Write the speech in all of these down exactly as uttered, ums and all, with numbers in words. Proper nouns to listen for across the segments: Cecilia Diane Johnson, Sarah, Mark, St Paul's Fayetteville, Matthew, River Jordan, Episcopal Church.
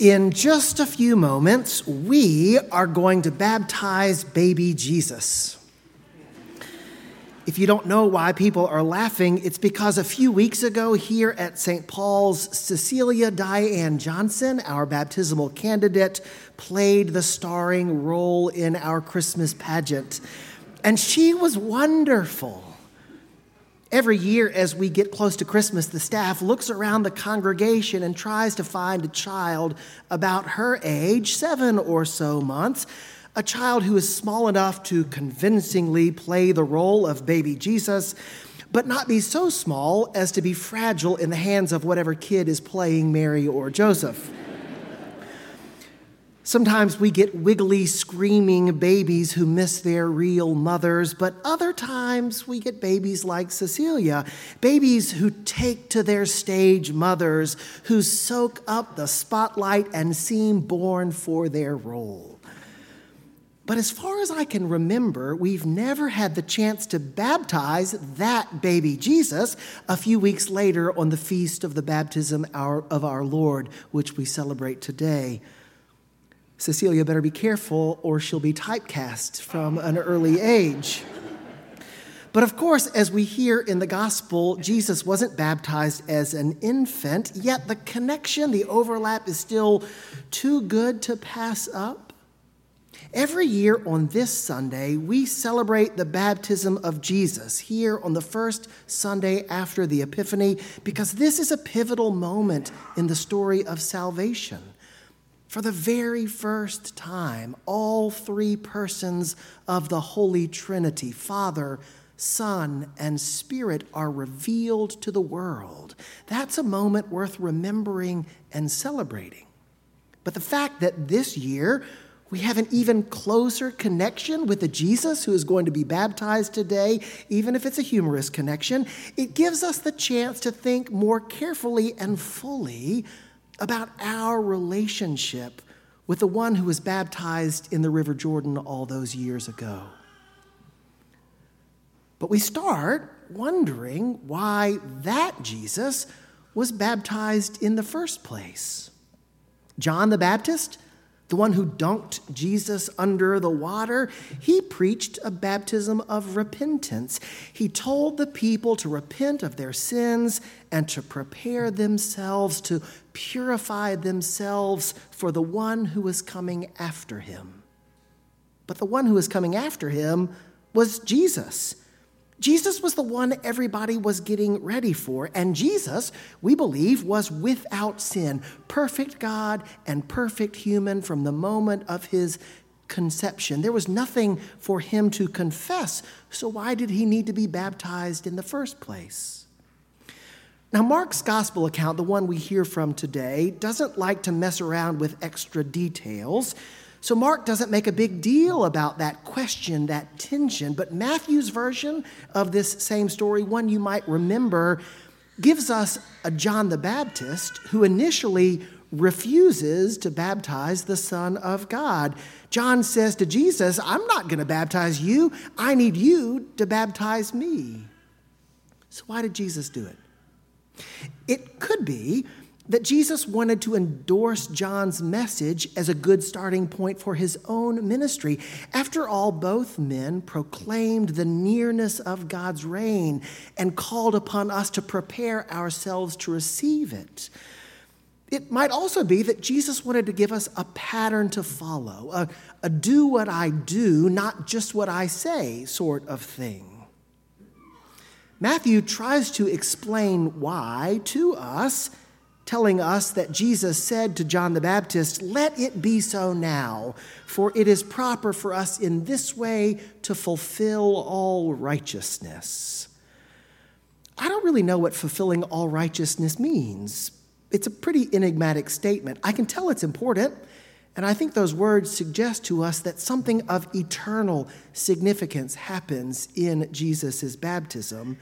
In just a few moments, we are going to baptize baby Jesus. If you don't know why people are laughing, it's because a few weeks ago here at Saint Paul's, Cecilia Diane Johnson, our baptismal candidate, played the starring role in our Christmas pageant. And she was wonderful. Every year as we get close to Christmas, the staff looks around the congregation and tries to find a child about her age, seven or so months, a child who is small enough to convincingly play the role of baby Jesus, but not be so small as to be fragile in the hands of whatever kid is playing Mary or Joseph. Sometimes we get wiggly, screaming babies who miss their real mothers, but other times we get babies like Cecilia, babies who take to their stage mothers, who soak up the spotlight and seem born for their role. But as far as I can remember, we've never had the chance to baptize that baby Jesus a few weeks later on the feast of the baptism of our Lord, which we celebrate today. Cecilia better be careful or she'll be typecast from an early age. But of course, as we hear in the gospel, Jesus wasn't baptized as an infant, yet the connection, the overlap is still too good to pass up. Every year on this Sunday, we celebrate the baptism of Jesus here on the first Sunday after the Epiphany, because this is a pivotal moment in the story of salvation. For the very first time, all three persons of the Holy Trinity, Father, Son, and Spirit, are revealed to the world. That's a moment worth remembering and celebrating. But the fact that this year, we have an even closer connection with the Jesus who is going to be baptized today, even if it's a humorous connection, it gives us the chance to think more carefully and fully about our relationship with the one who was baptized in the River Jordan all those years ago. But we start wondering why that Jesus was baptized in the first place. John the Baptist, the one who dunked Jesus under the water, he preached a baptism of repentance. He told the people to repent of their sins and to prepare themselves, to purify themselves for the one who was coming after him. But the one who was coming after him was Jesus. Jesus was the one everybody was getting ready for, and Jesus, we believe, was without sin, perfect God and perfect human from the moment of his conception. There was nothing for him to confess, so why did he need to be baptized in the first place? Now, Mark's gospel account, the one we hear from today, doesn't like to mess around with extra details. So Mark doesn't make a big deal about that question, that tension, but Matthew's version of this same story, one you might remember, gives us a John the Baptist who initially refuses to baptize the Son of God. John says to Jesus, "I'm not going to baptize you. I need you to baptize me." So why did Jesus do it? It could be that Jesus wanted to endorse John's message as a good starting point for his own ministry. After all, both men proclaimed the nearness of God's reign and called upon us to prepare ourselves to receive it. It might also be that Jesus wanted to give us a pattern to follow, a, a do what I do, not just what I say sort of thing. Matthew tries to explain why to us, telling us that Jesus said to John the Baptist, "Let it be so now, for it is proper for us in this way to fulfill all righteousness." I don't really know what fulfilling all righteousness means. It's a pretty enigmatic statement. I can tell it's important, and I think those words suggest to us that something of eternal significance happens in Jesus' baptism.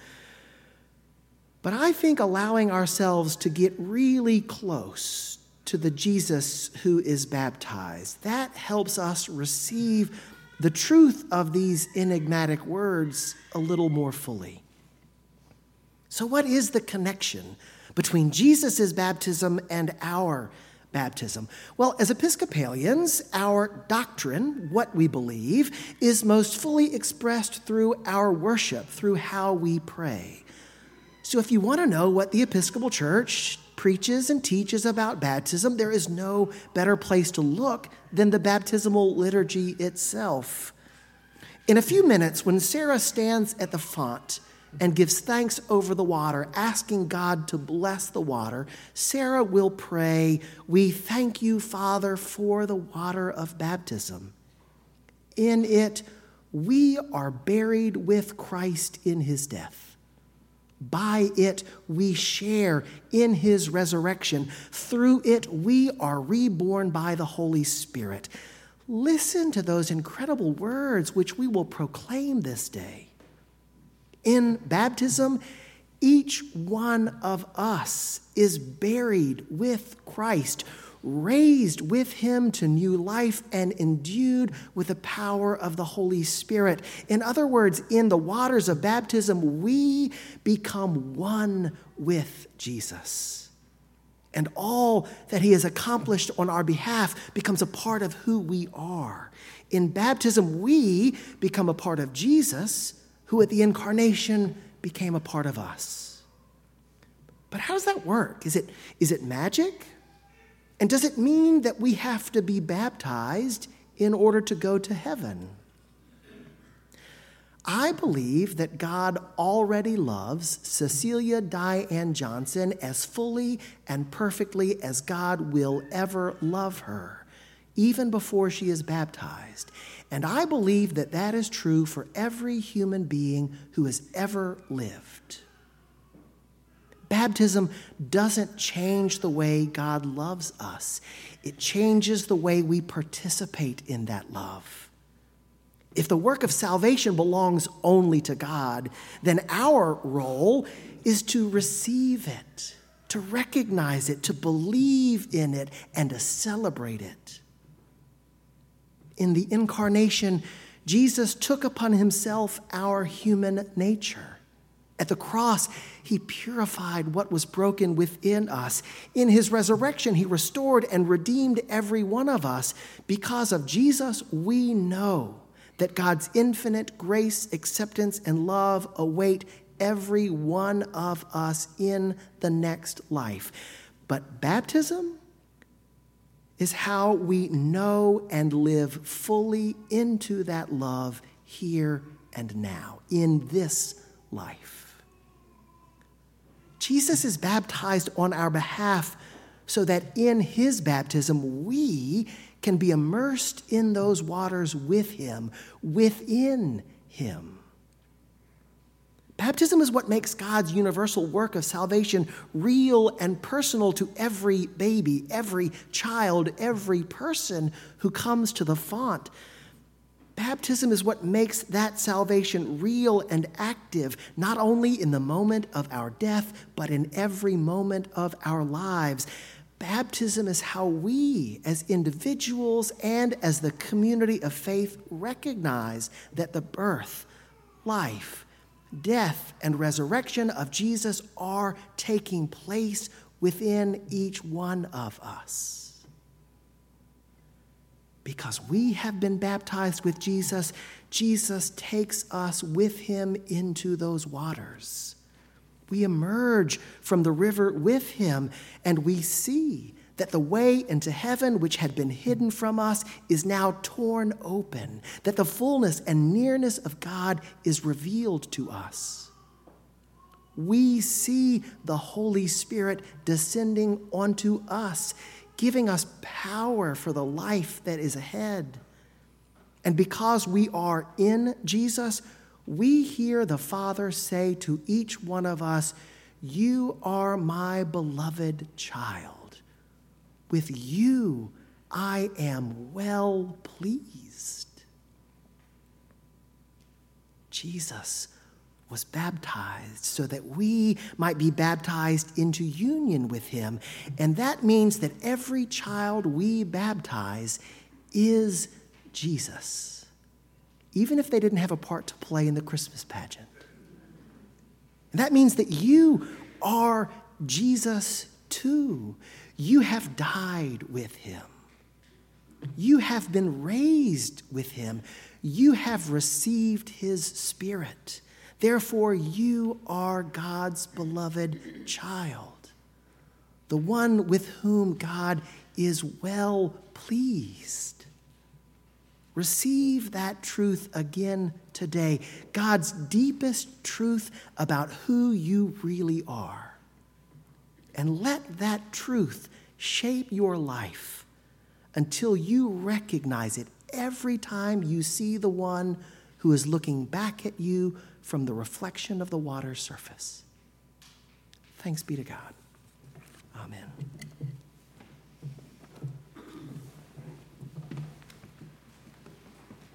But I think allowing ourselves to get really close to the Jesus who is baptized, that helps us receive the truth of these enigmatic words a little more fully. So what is the connection between Jesus' baptism and our baptism? Well, as Episcopalians, our doctrine, what we believe, is most fully expressed through our worship, through how we pray. So if you want to know what the Episcopal Church preaches and teaches about baptism, there is no better place to look than the baptismal liturgy itself. In a few minutes, when Sarah stands at the font and gives thanks over the water, asking God to bless the water, Sarah will pray, "We thank you, Father, for the water of baptism. In it, we are buried with Christ in his death. By it, we share in his resurrection. Through it, we are reborn by the Holy Spirit." Listen to those incredible words which we will proclaim this day. In baptism, each one of us is buried with Christ, raised with him to new life, and endued with the power of the Holy Spirit. In other words, in the waters of baptism, we become one with Jesus. And all that he has accomplished on our behalf becomes a part of who we are. In baptism, we become a part of Jesus, who at the incarnation became a part of us. But how does that work? Is it, is it magic? And does it mean that we have to be baptized in order to go to heaven? I believe that God already loves Cecilia Diane Johnson as fully and perfectly as God will ever love her, even before she is baptized. And I believe that that is true for every human being who has ever lived. Baptism doesn't change the way God loves us. It changes the way we participate in that love. If the work of salvation belongs only to God, then our role is to receive it, to recognize it, to believe in it, and to celebrate it. In the incarnation, Jesus took upon himself our human nature. At the cross, he purified what was broken within us. In his resurrection, he restored and redeemed every one of us. Because of Jesus, we know that God's infinite grace, acceptance, and love await every one of us in the next life. But baptism is how we know and live fully into that love here and now, in this life. Jesus is baptized on our behalf so that in his baptism we can be immersed in those waters with him, within him. Baptism is what makes God's universal work of salvation real and personal to every baby, every child, every person who comes to the font. Baptism is what makes that salvation real and active, not only in the moment of our death, but in every moment of our lives. Baptism is how we, as individuals and as the community of faith, recognize that the birth, life, death and resurrection of Jesus are taking place within each one of us. Because we have been baptized with Jesus, Jesus takes us with him into those waters. We emerge from the river with him, and we see that the way into heaven, which had been hidden from us, is now torn open, that the fullness and nearness of God is revealed to us. We see the Holy Spirit descending onto us, giving us power for the life that is ahead. And because we are in Jesus, we hear the Father say to each one of us, "You are my beloved child. With you, I am well pleased." Jesus was baptized so that we might be baptized into union with him. And that means that every child we baptize is Jesus, even if they didn't have a part to play in the Christmas pageant. And that means that you are Jesus too. You have died with him. You have been raised with him. You have received his Spirit. Therefore, you are God's beloved child, the one with whom God is well pleased. Receive that truth again today, God's deepest truth about who you really are. And let that truth shape your life until you recognize it every time you see the one who is looking back at you from the reflection of the water surface. Thanks be to God. Amen.